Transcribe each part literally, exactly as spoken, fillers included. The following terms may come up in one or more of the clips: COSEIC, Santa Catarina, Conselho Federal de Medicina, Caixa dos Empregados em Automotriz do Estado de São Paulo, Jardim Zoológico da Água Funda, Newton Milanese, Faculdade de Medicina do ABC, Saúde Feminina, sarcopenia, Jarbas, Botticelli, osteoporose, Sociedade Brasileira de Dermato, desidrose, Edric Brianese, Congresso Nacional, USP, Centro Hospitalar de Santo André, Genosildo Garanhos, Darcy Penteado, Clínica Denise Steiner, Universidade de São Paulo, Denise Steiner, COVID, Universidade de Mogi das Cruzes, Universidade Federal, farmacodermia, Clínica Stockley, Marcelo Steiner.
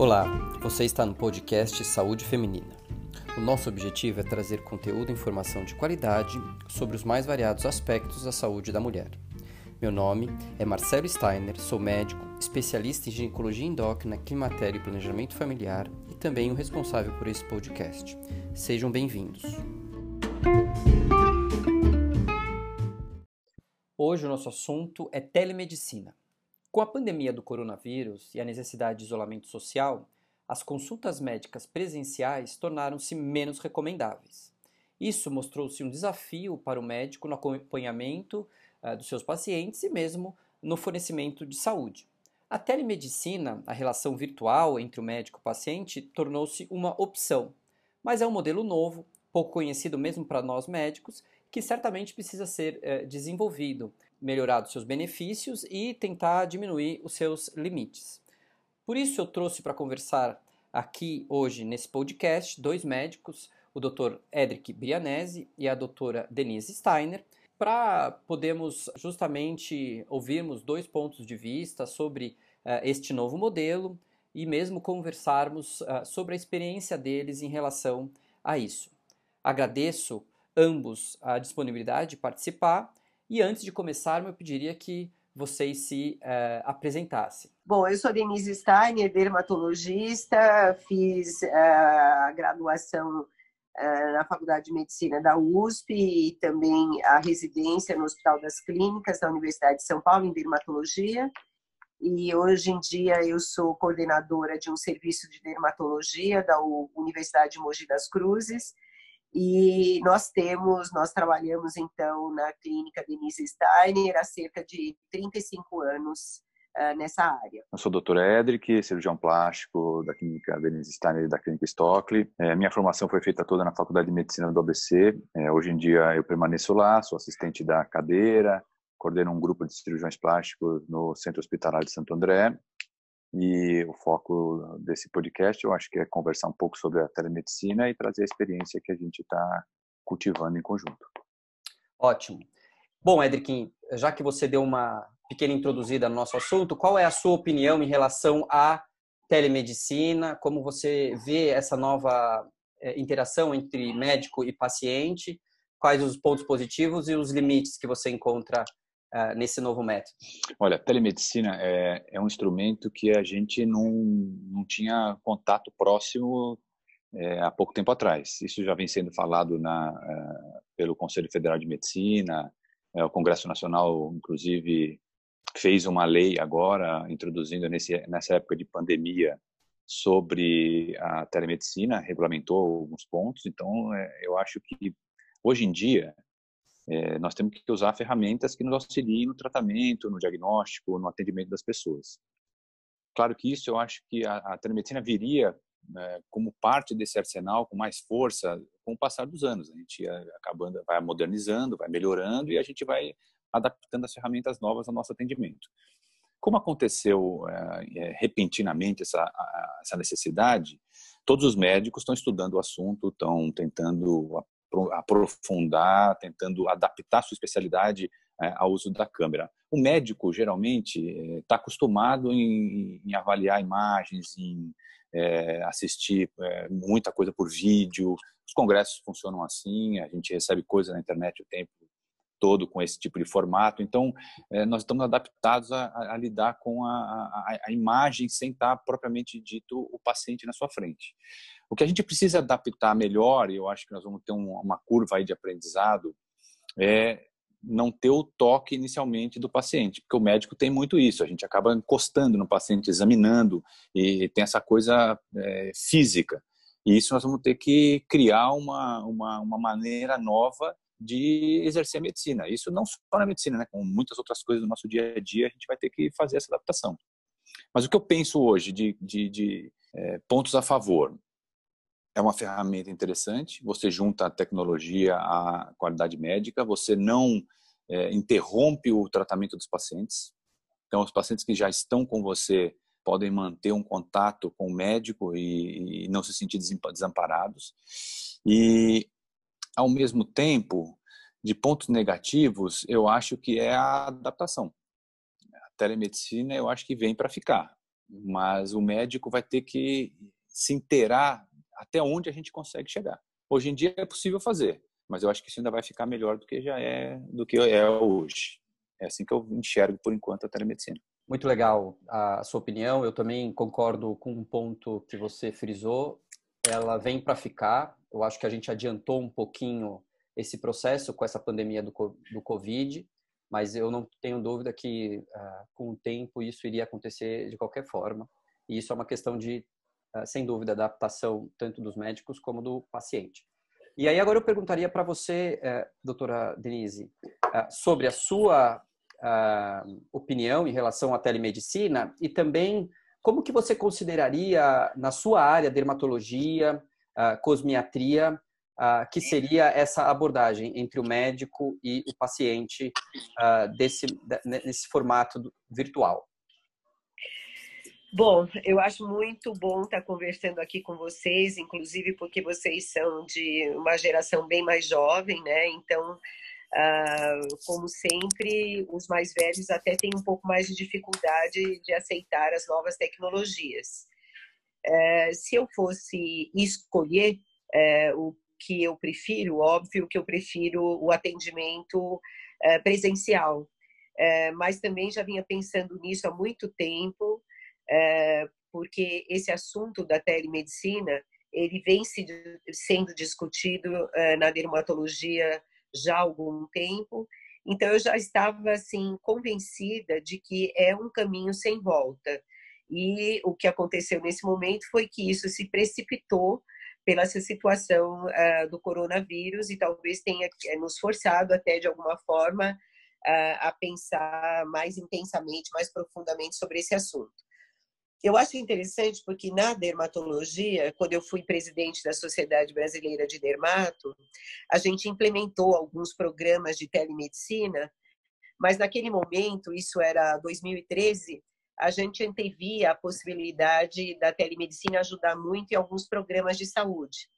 Olá, você está no podcast Saúde Feminina. O nosso objetivo é trazer conteúdo e informação de qualidade sobre os mais variados aspectos da saúde da mulher. Meu nome é Marcelo Steiner, sou médico, especialista em ginecologia endócrina, climatério e planejamento familiar e também o responsável por esse podcast. Sejam bem-vindos. Hoje o nosso assunto é telemedicina. Com a pandemia do coronavírus e a necessidade de isolamento social, as consultas médicas presenciais tornaram-se menos recomendáveis. Isso mostrou-se um desafio para o médico no acompanhamento uh, dos seus pacientes e mesmo no fornecimento de saúde. A telemedicina, a relação virtual entre o médico e o paciente, tornou-se uma opção, mas é um modelo novo, pouco conhecido mesmo para nós médicos, que certamente precisa ser uh, desenvolvido, melhorar os seus benefícios e tentar diminuir os seus limites. Por isso eu trouxe para conversar aqui hoje nesse podcast dois médicos, o doutor Edric Brianese e a doutora Denise Steiner, para podermos justamente ouvirmos dois pontos de vista sobre uh, este novo modelo e mesmo conversarmos uh, sobre a experiência deles em relação a isso. Agradeço ambos a disponibilidade de participar. E antes de começarmos, eu pediria que vocês se uh, apresentassem. Bom, eu sou Denise Steiner, dermatologista, fiz a uh, graduação uh, na Faculdade de Medicina da U S P e também a residência no Hospital das Clínicas da Universidade de São Paulo em dermatologia. E hoje em dia eu sou coordenadora de um serviço de dermatologia da Universidade de Mogi das Cruzes. E nós temos, nós trabalhamos então na Clínica Denise Steiner há cerca de trinta e cinco anos uh, nessa área. Eu sou o doutor Edric, cirurgião plástico da Clínica Denise Steiner e da Clínica Stockley. É, minha formação foi feita toda na Faculdade de Medicina do A B C. É, hoje em dia eu permaneço lá, sou assistente da cadeira, coordeno um grupo de cirurgiões plásticos no Centro Hospitalar de Santo André. E o foco desse podcast, eu acho que é conversar um pouco sobre a telemedicina e trazer a experiência que a gente está cultivando em conjunto. Ótimo. Bom, Edric, já que você deu uma pequena introduzida no nosso assunto, qual é a sua opinião em relação à telemedicina? Como você vê essa nova interação entre médico e paciente? Quais os pontos positivos e os limites que você encontra Uh, nesse novo método? Olha, a telemedicina é, é um instrumento que a gente não, não tinha contato próximo é, há pouco tempo atrás. Isso já vem sendo falado na, uh, pelo Conselho Federal de Medicina, uh, o Congresso Nacional, inclusive, fez uma lei agora, introduzindo nesse, nessa época de pandemia, sobre a telemedicina, regulamentou alguns pontos. Então, é, eu acho que, hoje em dia, É, nós temos que usar ferramentas que nos auxiliem no tratamento, no diagnóstico, no atendimento das pessoas. Claro que isso, eu acho que a, a telemedicina viria é, como parte desse arsenal, com mais força, com o passar dos anos. A gente ia acabando, vai modernizando, vai melhorando e a gente vai adaptando as ferramentas novas ao nosso atendimento. Como aconteceu é, é, repentinamente essa, a, essa necessidade, todos os médicos estão estudando o assunto, estão tentando aprofundar, tentando adaptar sua especialidade é, ao uso da câmera. O médico, geralmente, está é, acostumado em, em avaliar imagens, em é, assistir é, muita coisa por vídeo. Os congressos funcionam assim, a gente recebe coisa na internet o tempo todo com esse tipo de formato. Então, é, nós estamos adaptados a, a, a lidar com a, a, a imagem sem estar, propriamente dito, o paciente na sua frente. O que a gente precisa adaptar melhor, e eu acho que nós vamos ter um, uma curva aí de aprendizado, é não ter o toque inicialmente do paciente, porque o médico tem muito isso, a gente acaba encostando no paciente, examinando, e tem essa coisa é, física. E isso nós vamos ter que criar uma, uma, uma maneira nova de exercer a medicina. Isso não só na medicina, né? Com muitas outras coisas do nosso dia a dia, a gente vai ter que fazer essa adaptação. Mas o que eu penso hoje de, de, de é, pontos a favor? É uma ferramenta interessante, você junta a tecnologia à qualidade médica, você não é, interrompe o tratamento dos pacientes. Então, os pacientes que já estão com você podem manter um contato com o médico e, e não se sentir desamparados. E, ao mesmo tempo, de pontos negativos, eu acho que é a adaptação. A telemedicina, eu acho que vem para ficar. Mas o médico vai ter que se inteirar até onde a gente consegue chegar. Hoje em dia é possível fazer, mas eu acho que isso ainda vai ficar melhor do que já é, do que é hoje. É assim que eu enxergo, por enquanto, a telemedicina. Muito legal a sua opinião. Eu também concordo com um ponto que você frisou. Ela vem para ficar. Eu acho que a gente adiantou um pouquinho esse processo com essa pandemia do Covid, mas eu não tenho dúvida que uh, com o tempo isso iria acontecer de qualquer forma. E isso é uma questão de, uh, sem dúvida, adaptação tanto dos médicos como do paciente. E aí agora eu perguntaria para você, uh, doutora Denise, uh, sobre a sua uh, opinião em relação à telemedicina e também como que você consideraria na sua área dermatologia, uh, cosmiatria, Uh, que seria essa abordagem entre o médico e o paciente uh, desse, nesse formato do, virtual? Bom, eu acho muito bom estar conversando aqui com vocês, inclusive porque vocês são de uma geração bem mais jovem, né? Então, uh, como sempre, os mais velhos até têm um pouco mais de dificuldade de aceitar as novas tecnologias. Uh, se eu fosse escolher uh, o que eu prefiro, óbvio que eu prefiro o atendimento é, presencial, é, mas também já vinha pensando nisso há muito tempo, é, porque esse assunto da telemedicina, ele vem se, sendo discutido é, na dermatologia já há algum tempo, então eu já estava assim, convencida de que é um caminho sem volta, e o que aconteceu nesse momento foi que isso se precipitou pela essa situação uh, do coronavírus e talvez tenha nos forçado até de alguma forma uh, a pensar mais intensamente, mais profundamente sobre esse assunto. Eu acho interessante porque na dermatologia, quando eu fui presidente da Sociedade Brasileira de Dermato, a gente implementou alguns programas de telemedicina, mas naquele momento, isso era dois mil e treze, a gente antevia a possibilidade da telemedicina ajudar muito em alguns programas de saúde.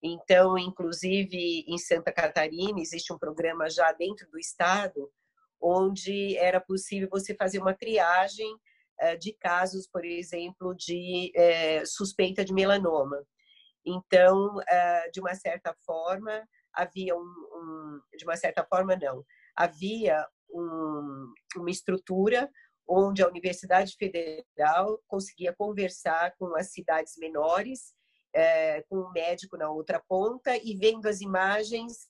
Então, inclusive, em Santa Catarina, existe um programa já dentro do estado, onde era possível você fazer uma triagem de casos, por exemplo, de suspeita de melanoma. Então, de uma certa forma, havia um... um de uma certa forma, não. Havia um, uma estrutura onde a Universidade Federal conseguia conversar com as cidades menores, é, com o médico na outra ponta, e vendo as imagens,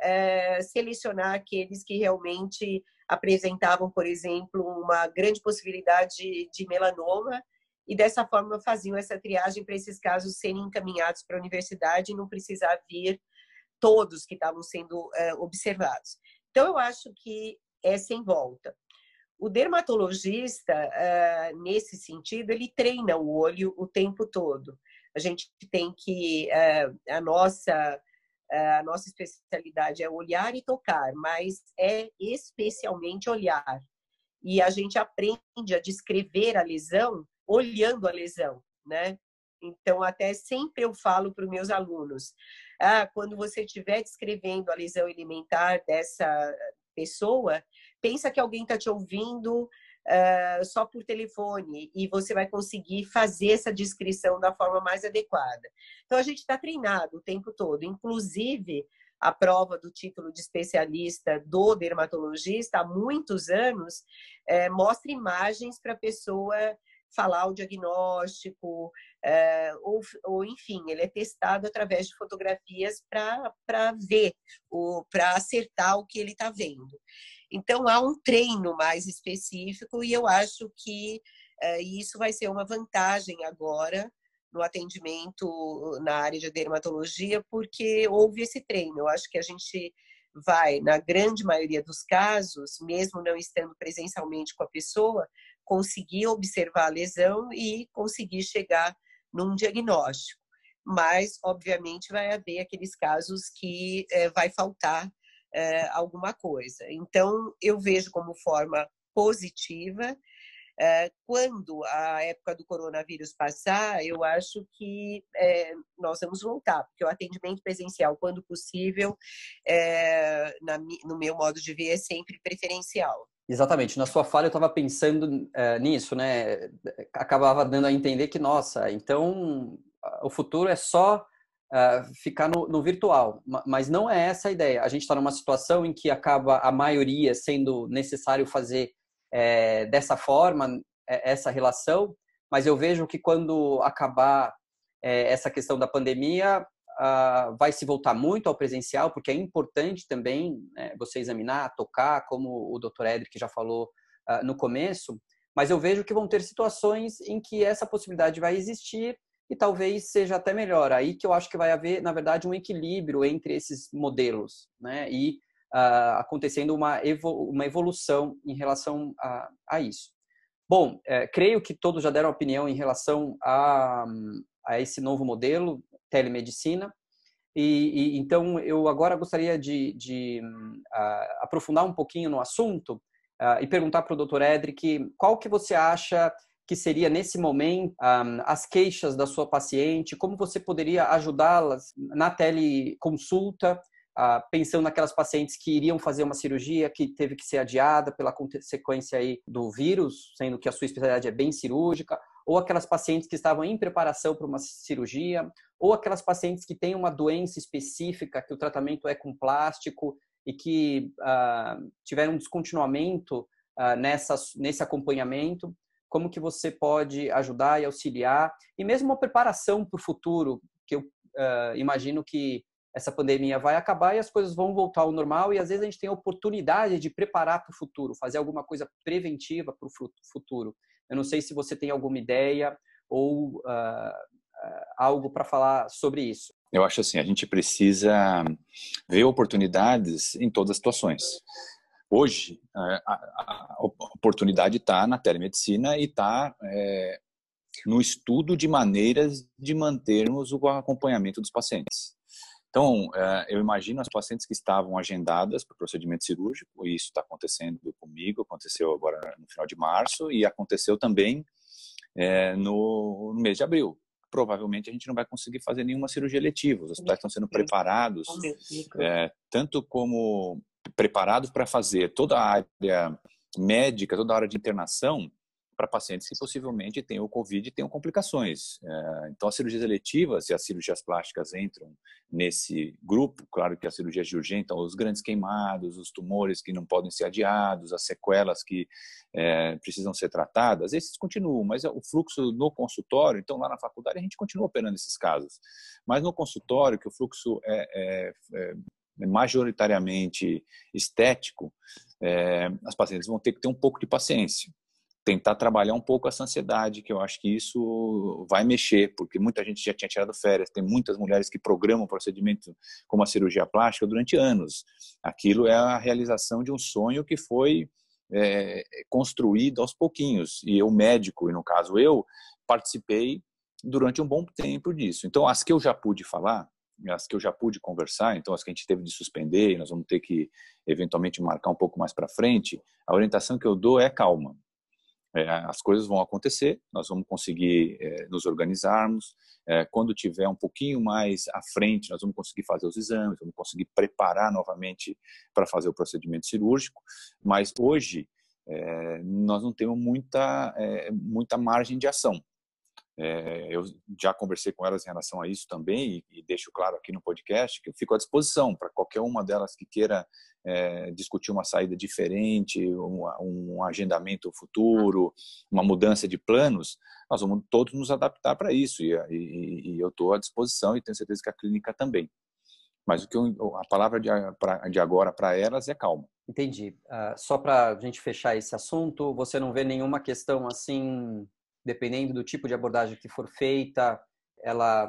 é, selecionar aqueles que realmente apresentavam, por exemplo, uma grande possibilidade de, de melanoma, e dessa forma faziam essa triagem para esses casos serem encaminhados para a universidade e não precisar vir todos que estavam sendo é, observados. Então, eu acho que é sem volta. O dermatologista, nesse sentido, ele treina o olho o tempo todo. A gente tem que... A nossa, a nossa especialidade é olhar e tocar, mas é especialmente olhar. E a gente aprende a descrever a lesão olhando a lesão, né? Então, até sempre eu falo para os meus alunos, ah, quando você estiver descrevendo a lesão alimentar dessa pessoa, pensa que alguém está te ouvindo uh, só por telefone e você vai conseguir fazer essa descrição da forma mais adequada. Então, a gente está treinado o tempo todo. Inclusive, a prova do título de especialista do dermatologista, há muitos anos, é, mostra imagens para a pessoa falar o diagnóstico, é, ou, ou, enfim, ele é testado através de fotografias para ver, para acertar o que ele está vendo. Então, há um treino mais específico e eu acho que uh, isso vai ser uma vantagem agora no atendimento na área de dermatologia, porque houve esse treino. Eu acho que a gente vai, na grande maioria dos casos, mesmo não estando presencialmente com a pessoa, conseguir observar a lesão e conseguir chegar num diagnóstico. Mas, obviamente, vai haver aqueles casos que uh, vai faltar É, alguma coisa. Então, eu vejo como forma positiva. É, quando a época do coronavírus passar, eu acho que é, nós vamos voltar, porque o atendimento presencial, quando possível, é, na, no meu modo de ver, é sempre preferencial. Exatamente. Na sua fala eu estava pensando é, nisso, né? Acabava dando a entender que, nossa, então o futuro é só é, ficar no, no virtual. Mas não é essa a ideia. A gente está numa situação em que acaba a maioria sendo necessário fazer é, dessa forma, é, essa relação. Mas eu vejo que quando acabar é, essa questão da pandemia, Uh, vai se voltar muito ao presencial, porque é importante também, né, você examinar, tocar, como o doutor Edric já falou uh, no começo, mas eu vejo que vão ter situações em que essa possibilidade vai existir e talvez seja até melhor. Aí que eu acho que vai haver, na verdade, um equilíbrio entre esses modelos, né, e uh, acontecendo uma, evolu- uma evolução em relação a, a isso. Bom, é, creio que todos já deram opinião em relação a, a esse novo modelo, telemedicina, e, e então eu agora gostaria de, de uh, aprofundar um pouquinho no assunto uh, e perguntar para o doutor Edric qual que você acha que seria nesse momento um, as queixas da sua paciente, como você poderia ajudá-las na teleconsulta, uh, pensando naquelas pacientes que iriam fazer uma cirurgia que teve que ser adiada pela consequência aí do vírus, sendo que a sua especialidade é bem cirúrgica, ou aquelas pacientes que estavam em preparação para uma cirurgia, ou aquelas pacientes que têm uma doença específica, que o tratamento é com plástico e que uh, tiveram um descontinuamento uh, nessa, nesse acompanhamento, como que você pode ajudar e auxiliar, e mesmo uma preparação para o futuro, que eu uh, imagino que essa pandemia vai acabar e as coisas vão voltar ao normal, e às vezes a gente tem a oportunidade de preparar para o futuro, fazer alguma coisa preventiva para o futuro. Eu não sei se você tem alguma ideia ou uh, uh, algo para falar sobre isso. Eu acho assim, a gente precisa ver oportunidades em todas as situações. Hoje, a, a, a oportunidade está na telemedicina e está é, no estudo de maneiras de mantermos o acompanhamento dos pacientes. Então, eu imagino as pacientes que estavam agendadas para o procedimento cirúrgico, e isso está acontecendo comigo, aconteceu agora no final de março e aconteceu também é, no mês de abril. Provavelmente a gente não vai conseguir fazer nenhuma cirurgia letiva, os hospitais estão sendo preparados, é, tanto como preparados para fazer toda a área médica, toda a área de internação, para pacientes que possivelmente tenham o COVID e tenham complicações. Então, as cirurgias eletivas e as cirurgias plásticas entram nesse grupo. Claro que a cirurgia de urgência, então, os grandes queimados, os tumores que não podem ser adiados, as sequelas que é, precisam ser tratadas, esses continuam, mas o fluxo no consultório, então lá na faculdade a gente continua operando esses casos. Mas no consultório, que o fluxo é, é, é majoritariamente estético, é, as pacientes vão ter que ter um pouco de paciência. Tentar trabalhar um pouco essa ansiedade, que eu acho que isso vai mexer, porque muita gente já tinha tirado férias, tem muitas mulheres que programam procedimento como a cirurgia plástica durante anos. Aquilo é a realização de um sonho que foi é, construído aos pouquinhos. E eu, médico, e no caso eu, participei durante um bom tempo disso. Então, as que eu já pude falar, as que eu já pude conversar, então as que a gente teve de suspender, nós vamos ter que eventualmente marcar um pouco mais para frente, a orientação que eu dou é calma. As coisas vão acontecer, nós vamos conseguir é, nos organizarmos. É, quando tiver um pouquinho mais à frente, nós vamos conseguir fazer os exames, vamos conseguir preparar novamente para fazer o procedimento cirúrgico. Mas hoje, é, nós não temos muita, é, muita margem de ação. É, eu já conversei com elas em relação a isso também e, e deixo claro aqui no podcast que eu fico à disposição para qualquer uma delas que queira é, discutir uma saída diferente, um, um agendamento futuro, uma mudança de planos. Nós vamos todos nos adaptar para isso e, e, e eu estou à disposição e tenho certeza que a clínica também. Mas o que eu, a palavra de, pra, de agora para elas é calma. Entendi. Uh, só para a gente fechar esse assunto, você não vê nenhuma questão assim... dependendo do tipo de abordagem que for feita, ela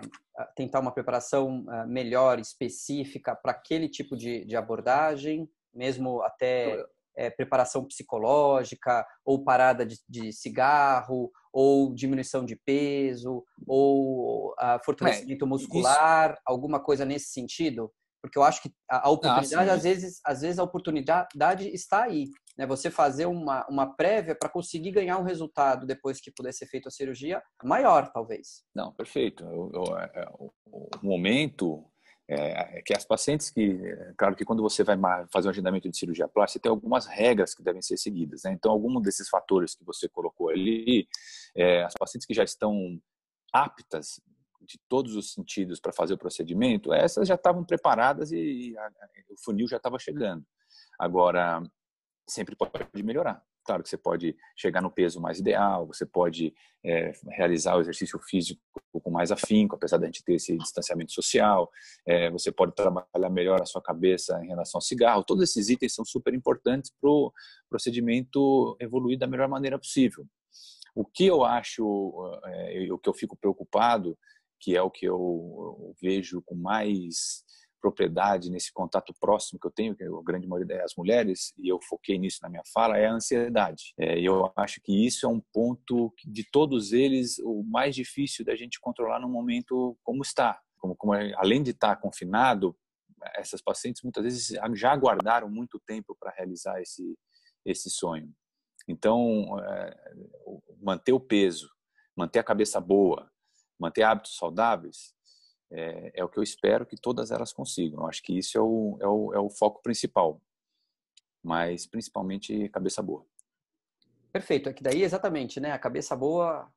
tentar uma preparação melhor, específica para aquele tipo de, de abordagem, mesmo até é, preparação psicológica, ou parada de, de cigarro, ou diminuição de peso, ou a, fortalecimento é, muscular, isso... alguma coisa nesse sentido? Porque eu acho que a oportunidade, ah, às vezes, às vezes a oportunidade está aí. Né? Você fazer uma, uma prévia para conseguir ganhar um resultado depois que puder ser feita a cirurgia maior, talvez. Não, perfeito. O, o, o momento É que as pacientes que, claro que quando você vai fazer um agendamento de cirurgia plástica, tem algumas regras que devem ser seguidas, né? Então, algum desses fatores que você colocou ali, é, as pacientes que já estão aptas de todos os sentidos para fazer o procedimento, essas já estavam preparadas e, e a, o funil já estava chegando. Agora, sempre pode melhorar. Claro que você pode chegar no peso mais ideal, você pode é, realizar o exercício físico com mais afinco, apesar de a gente ter esse distanciamento social, é, você pode trabalhar melhor a sua cabeça em relação ao cigarro. Todos esses itens são super importantes para o procedimento evoluir da melhor maneira possível. O que eu acho, é, o que eu fico preocupado, que é o que eu vejo com mais propriedade nesse contato próximo que eu tenho, que a grande maioria é as mulheres, e eu foquei nisso na minha fala, é a ansiedade. É, eu acho que isso é um ponto que, de todos eles, o mais difícil da gente controlar no momento como está. Como, como, além de estar confinado, essas pacientes muitas vezes já aguardaram muito tempo para realizar esse, esse sonho. Então, é, manter o peso, manter a cabeça boa, manter hábitos saudáveis, É, é o que eu espero que todas elas consigam. Eu acho que isso é o, é o, é o foco principal, mas principalmente cabeça boa. Perfeito, é que daí exatamente, né? A cabeça boa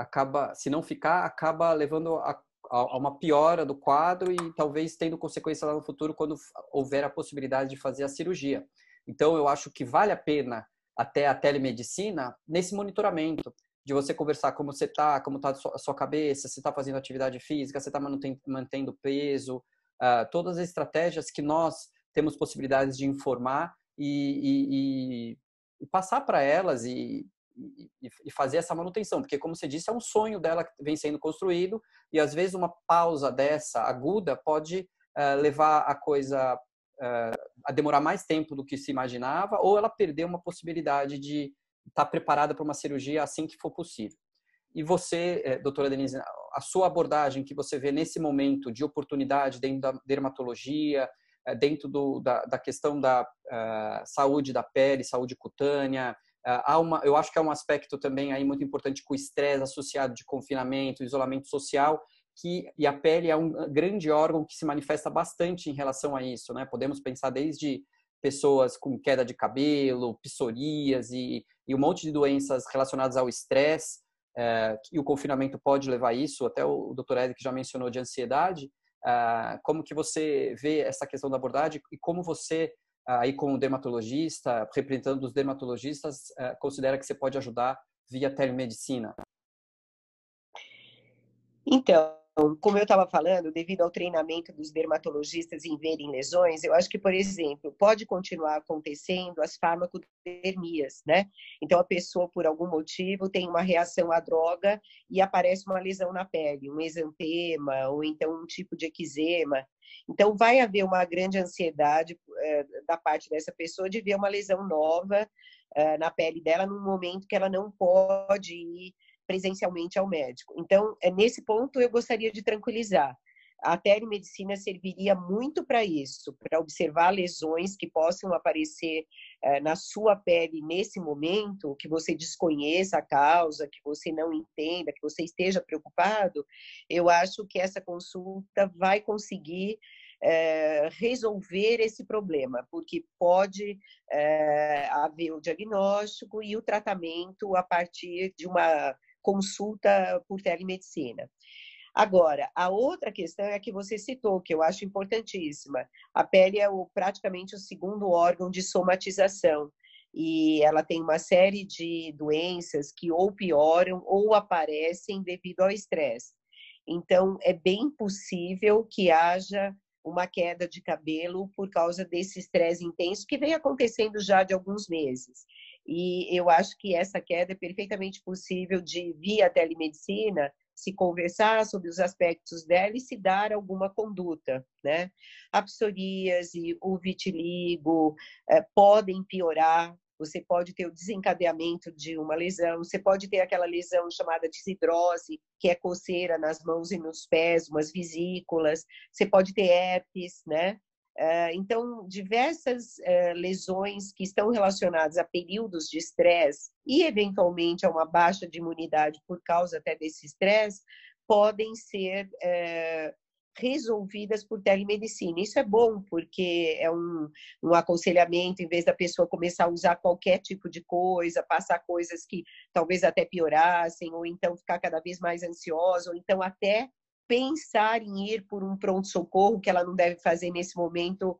acaba, se não ficar, acaba levando a, a uma piora do quadro e talvez tendo consequência lá no futuro quando houver a possibilidade de fazer a cirurgia. Então eu acho que vale a pena até a telemedicina nesse monitoramento, de você conversar como você está, como está a sua cabeça, se está fazendo atividade física, se está mantendo peso, uh, todas as estratégias que nós temos possibilidades de informar e, e, e passar para elas e, e, e fazer essa manutenção. Porque, como você disse, é um sonho dela que vem sendo construído e, às vezes, uma pausa dessa aguda pode uh, levar a coisa uh, a demorar mais tempo do que se imaginava ou ela perder uma possibilidade de está preparada para uma cirurgia assim que for possível. E você, doutora Denise, a sua abordagem que você vê nesse momento de oportunidade dentro da dermatologia, dentro do, da, da questão da uh, saúde da pele, saúde cutânea, uh, há uma, eu acho que é um aspecto também aí muito importante com o estresse associado de confinamento, isolamento social, que, e a pele é um grande órgão que se manifesta bastante em relação a isso, né? Podemos pensar desde pessoas com queda de cabelo, psoríase e, e um monte de doenças relacionadas ao estresse, é, e o confinamento pode levar a isso, até o doutor Edric já mencionou de ansiedade. É, como que você vê essa questão da abordagem e como você, aí como dermatologista, representando os dermatologistas, é, considera que você pode ajudar via telemedicina? Então, como eu estava falando, devido ao treinamento dos dermatologistas em verem lesões, eu acho que, por exemplo, pode continuar acontecendo as farmacodermias, né? Então, a pessoa, por algum motivo, tem uma reação à droga e aparece uma lesão na pele, um exantema ou então um tipo de eczema. Então, vai haver uma grande ansiedade eh, da parte dessa pessoa de ver uma lesão nova eh, na pele dela num momento que ela não pode ir presencialmente ao médico. Então, nesse ponto, eu gostaria de tranquilizar. A telemedicina serviria muito para isso, para observar lesões que possam aparecer eh, na sua pele nesse momento, que você desconheça a causa, que você não entenda, que você esteja preocupado. Eu acho que essa consulta vai conseguir eh, resolver esse problema, porque pode eh, haver o diagnóstico e o tratamento a partir de uma consulta por telemedicina. Agora, a outra questão é a que você citou, que eu acho importantíssima. A pele é o, praticamente o segundo órgão de somatização e ela tem uma série de doenças que ou pioram ou aparecem devido ao estresse. Então, é bem possível que haja uma queda de cabelo por causa desse estresse intenso que vem acontecendo já de alguns meses. E eu acho que essa queda é perfeitamente possível de, via telemedicina, se conversar sobre os aspectos dela e se dar alguma conduta, né? A psoríase, o vitiligo eh, podem piorar, você pode ter o desencadeamento de uma lesão, você pode ter aquela lesão chamada desidrose, que é coceira nas mãos e nos pés, umas vesículas, você pode ter herpes, né? Então, diversas lesões que estão relacionadas a períodos de estresse e, eventualmente, a uma baixa de imunidade por causa até desse estresse, podem ser resolvidas por telemedicina. Isso é bom, porque é um, um aconselhamento, em vez da pessoa começar a usar qualquer tipo de coisa, passar coisas que talvez até piorassem, ou então ficar cada vez mais ansiosa, ou então até pensar em ir por um pronto-socorro, que ela não deve fazer nesse momento,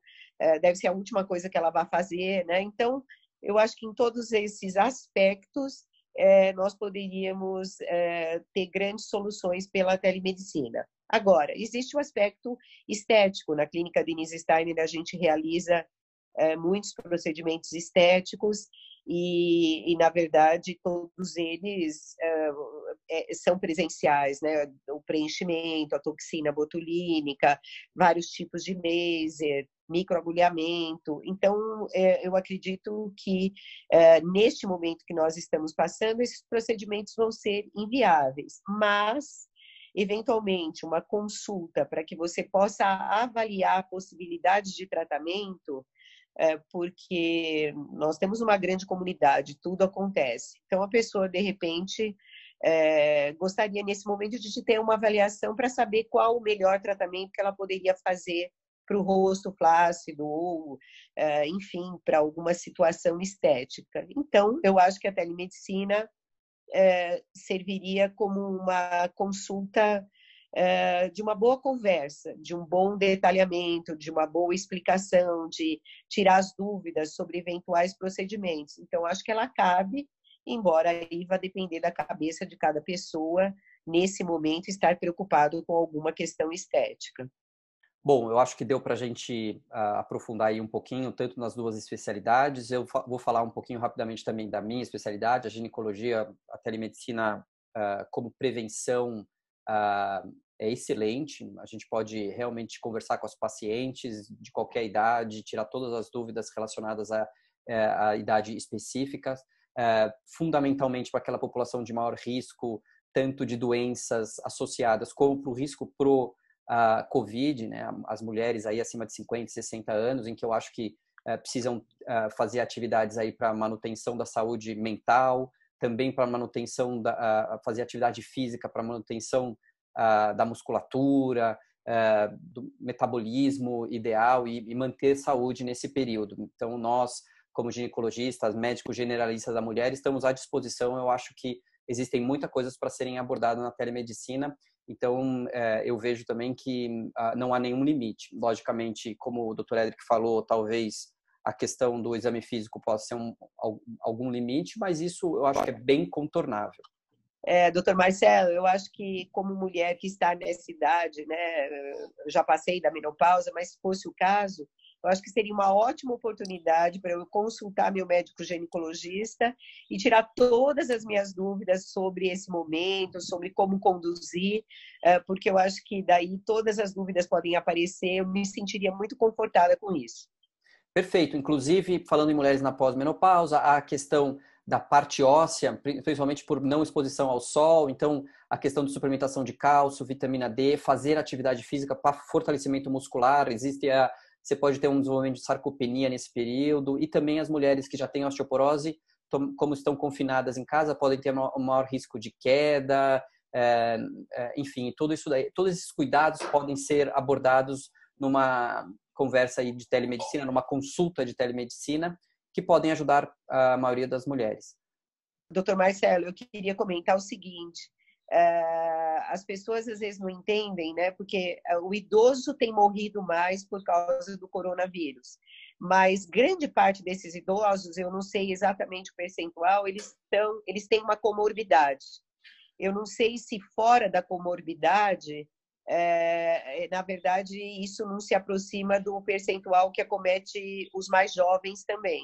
deve ser a última coisa que ela vai fazer, né? Então, eu acho que em todos esses aspectos, é, nós poderíamos é, ter grandes soluções pela telemedicina. Agora, existe o aspecto estético. Na Clínica Denise Steiner, a gente realiza é, muitos procedimentos estéticos e, e na verdade, todos eles é, é, são presenciais, né? O preenchimento, a toxina botulínica, vários tipos de laser, microagulhamento. Então, eu acredito que neste momento que nós estamos passando, esses procedimentos vão ser inviáveis, mas, eventualmente, uma consulta para que você possa avaliar possibilidades de tratamento, porque nós temos uma grande comunidade, tudo acontece. Então, a pessoa, de repente, É, gostaria, nesse momento, de ter uma avaliação para saber qual o melhor tratamento que ela poderia fazer para o rosto flácido ou, enfim, para alguma situação estética. Então, eu acho que a telemedicina é, serviria como uma consulta é, de uma boa conversa, de um bom detalhamento, de uma boa explicação, de tirar as dúvidas sobre eventuais procedimentos. Então, acho que ela cabe, embora aí vá depender da cabeça de cada pessoa, nesse momento, estar preocupado com alguma questão estética. Bom, eu acho que deu para a gente uh, aprofundar aí um pouquinho, tanto nas duas especialidades. Eu fa- vou falar um pouquinho rapidamente também da minha especialidade, a ginecologia. A telemedicina uh, como prevenção uh, é excelente. A gente pode realmente conversar com as pacientes de qualquer idade, tirar todas as dúvidas relacionadas à, à idade específica, uh, fundamentalmente para aquela população de maior risco, tanto de doenças associadas como para o risco pro a COVID, né, as mulheres aí acima de cinquenta, sessenta anos, em que eu acho que é, precisam é, fazer atividades aí para manutenção da saúde mental, também para manutenção, da, a, fazer atividade física para manutenção a, da musculatura, a, do metabolismo ideal e, e manter saúde nesse período. Então, nós, como ginecologistas, médicos generalistas da mulher, estamos à disposição. Eu acho que existem muitas coisas para serem abordadas na telemedicina. Então, eu vejo também que não há nenhum limite. Logicamente, como o doutor Edric falou, talvez a questão do exame físico possa ser um, algum limite, mas isso eu acho que é bem contornável. É, doutor Marcelo, eu acho que como mulher que está nessa idade, né, já passei da menopausa, mas se fosse o caso, eu acho que seria uma ótima oportunidade para eu consultar meu médico ginecologista e tirar todas as minhas dúvidas sobre esse momento, sobre como conduzir, porque eu acho que daí todas as dúvidas podem aparecer. Eu me sentiria muito confortada com isso. Perfeito. Inclusive, falando em mulheres na pós-menopausa, a questão da parte óssea, principalmente por não exposição ao sol, então a questão de suplementação de cálcio, vitamina D, fazer atividade física para fortalecimento muscular, existe a você pode ter um desenvolvimento de sarcopenia nesse período, e também as mulheres que já têm osteoporose, como estão confinadas em casa, podem ter um maior risco de queda, é, é, enfim, tudo isso daí, todos esses cuidados podem ser abordados numa conversa aí de telemedicina, numa consulta de telemedicina, que podem ajudar a maioria das mulheres. doutor Marcelo, eu queria comentar o seguinte. As pessoas às vezes não entendem, né? Porque o idoso tem morrido mais por causa do coronavírus, mas grande parte desses idosos, eu não sei exatamente o percentual, eles, estão, eles têm uma comorbidade. Eu não sei se fora da comorbidade, é, na verdade, isso não se aproxima do percentual que acomete os mais jovens também.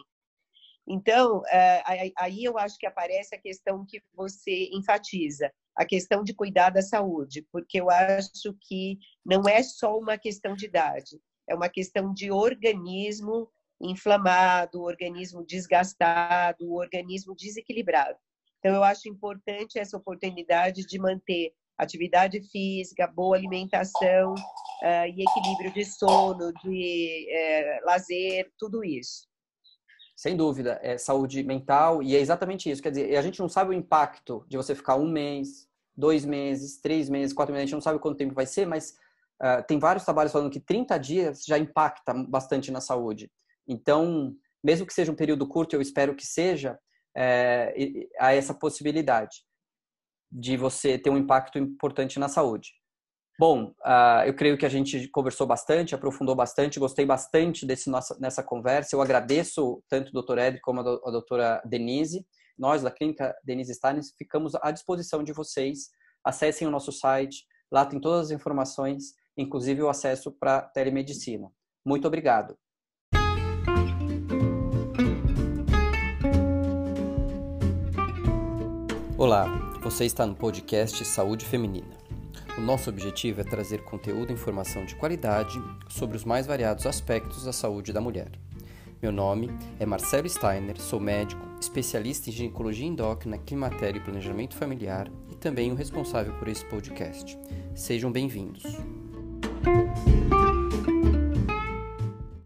Então, é, aí eu acho que aparece a questão que você enfatiza, a questão de cuidar da saúde, porque eu acho que não é só uma questão de idade, é uma questão de organismo inflamado, organismo desgastado, organismo desequilibrado. Então, eu acho importante essa oportunidade de manter atividade física, boa alimentação uh, e equilíbrio de sono, de uh, lazer, tudo isso. Sem dúvida, é saúde mental, e é exatamente isso. Quer dizer, a gente não sabe o impacto de você ficar um mês, dois meses, três meses, quatro meses, a gente não sabe quanto tempo vai ser, mas Uh, tem vários trabalhos falando que trinta dias já impacta bastante na saúde. Então, mesmo que seja um período curto, eu espero que seja, é, há essa possibilidade de você ter um impacto importante na saúde. Bom, uh, eu creio que a gente conversou bastante, aprofundou bastante, gostei bastante desse nossa, nessa conversa. Eu agradeço tanto o doutor Edric como a doutora Denise. Nós, da Clínica Denise Steiner, ficamos à disposição de vocês. Acessem o nosso site, lá tem todas as informações, inclusive o acesso para telemedicina. Muito obrigado. Olá, você está no podcast Saúde Feminina. O nosso objetivo é trazer conteúdo e informação de qualidade sobre os mais variados aspectos da saúde da mulher. Meu nome é Marcelo Steiner, sou médico, especialista em ginecologia endócrina, climatério e planejamento familiar e também o responsável por esse podcast. Sejam bem-vindos.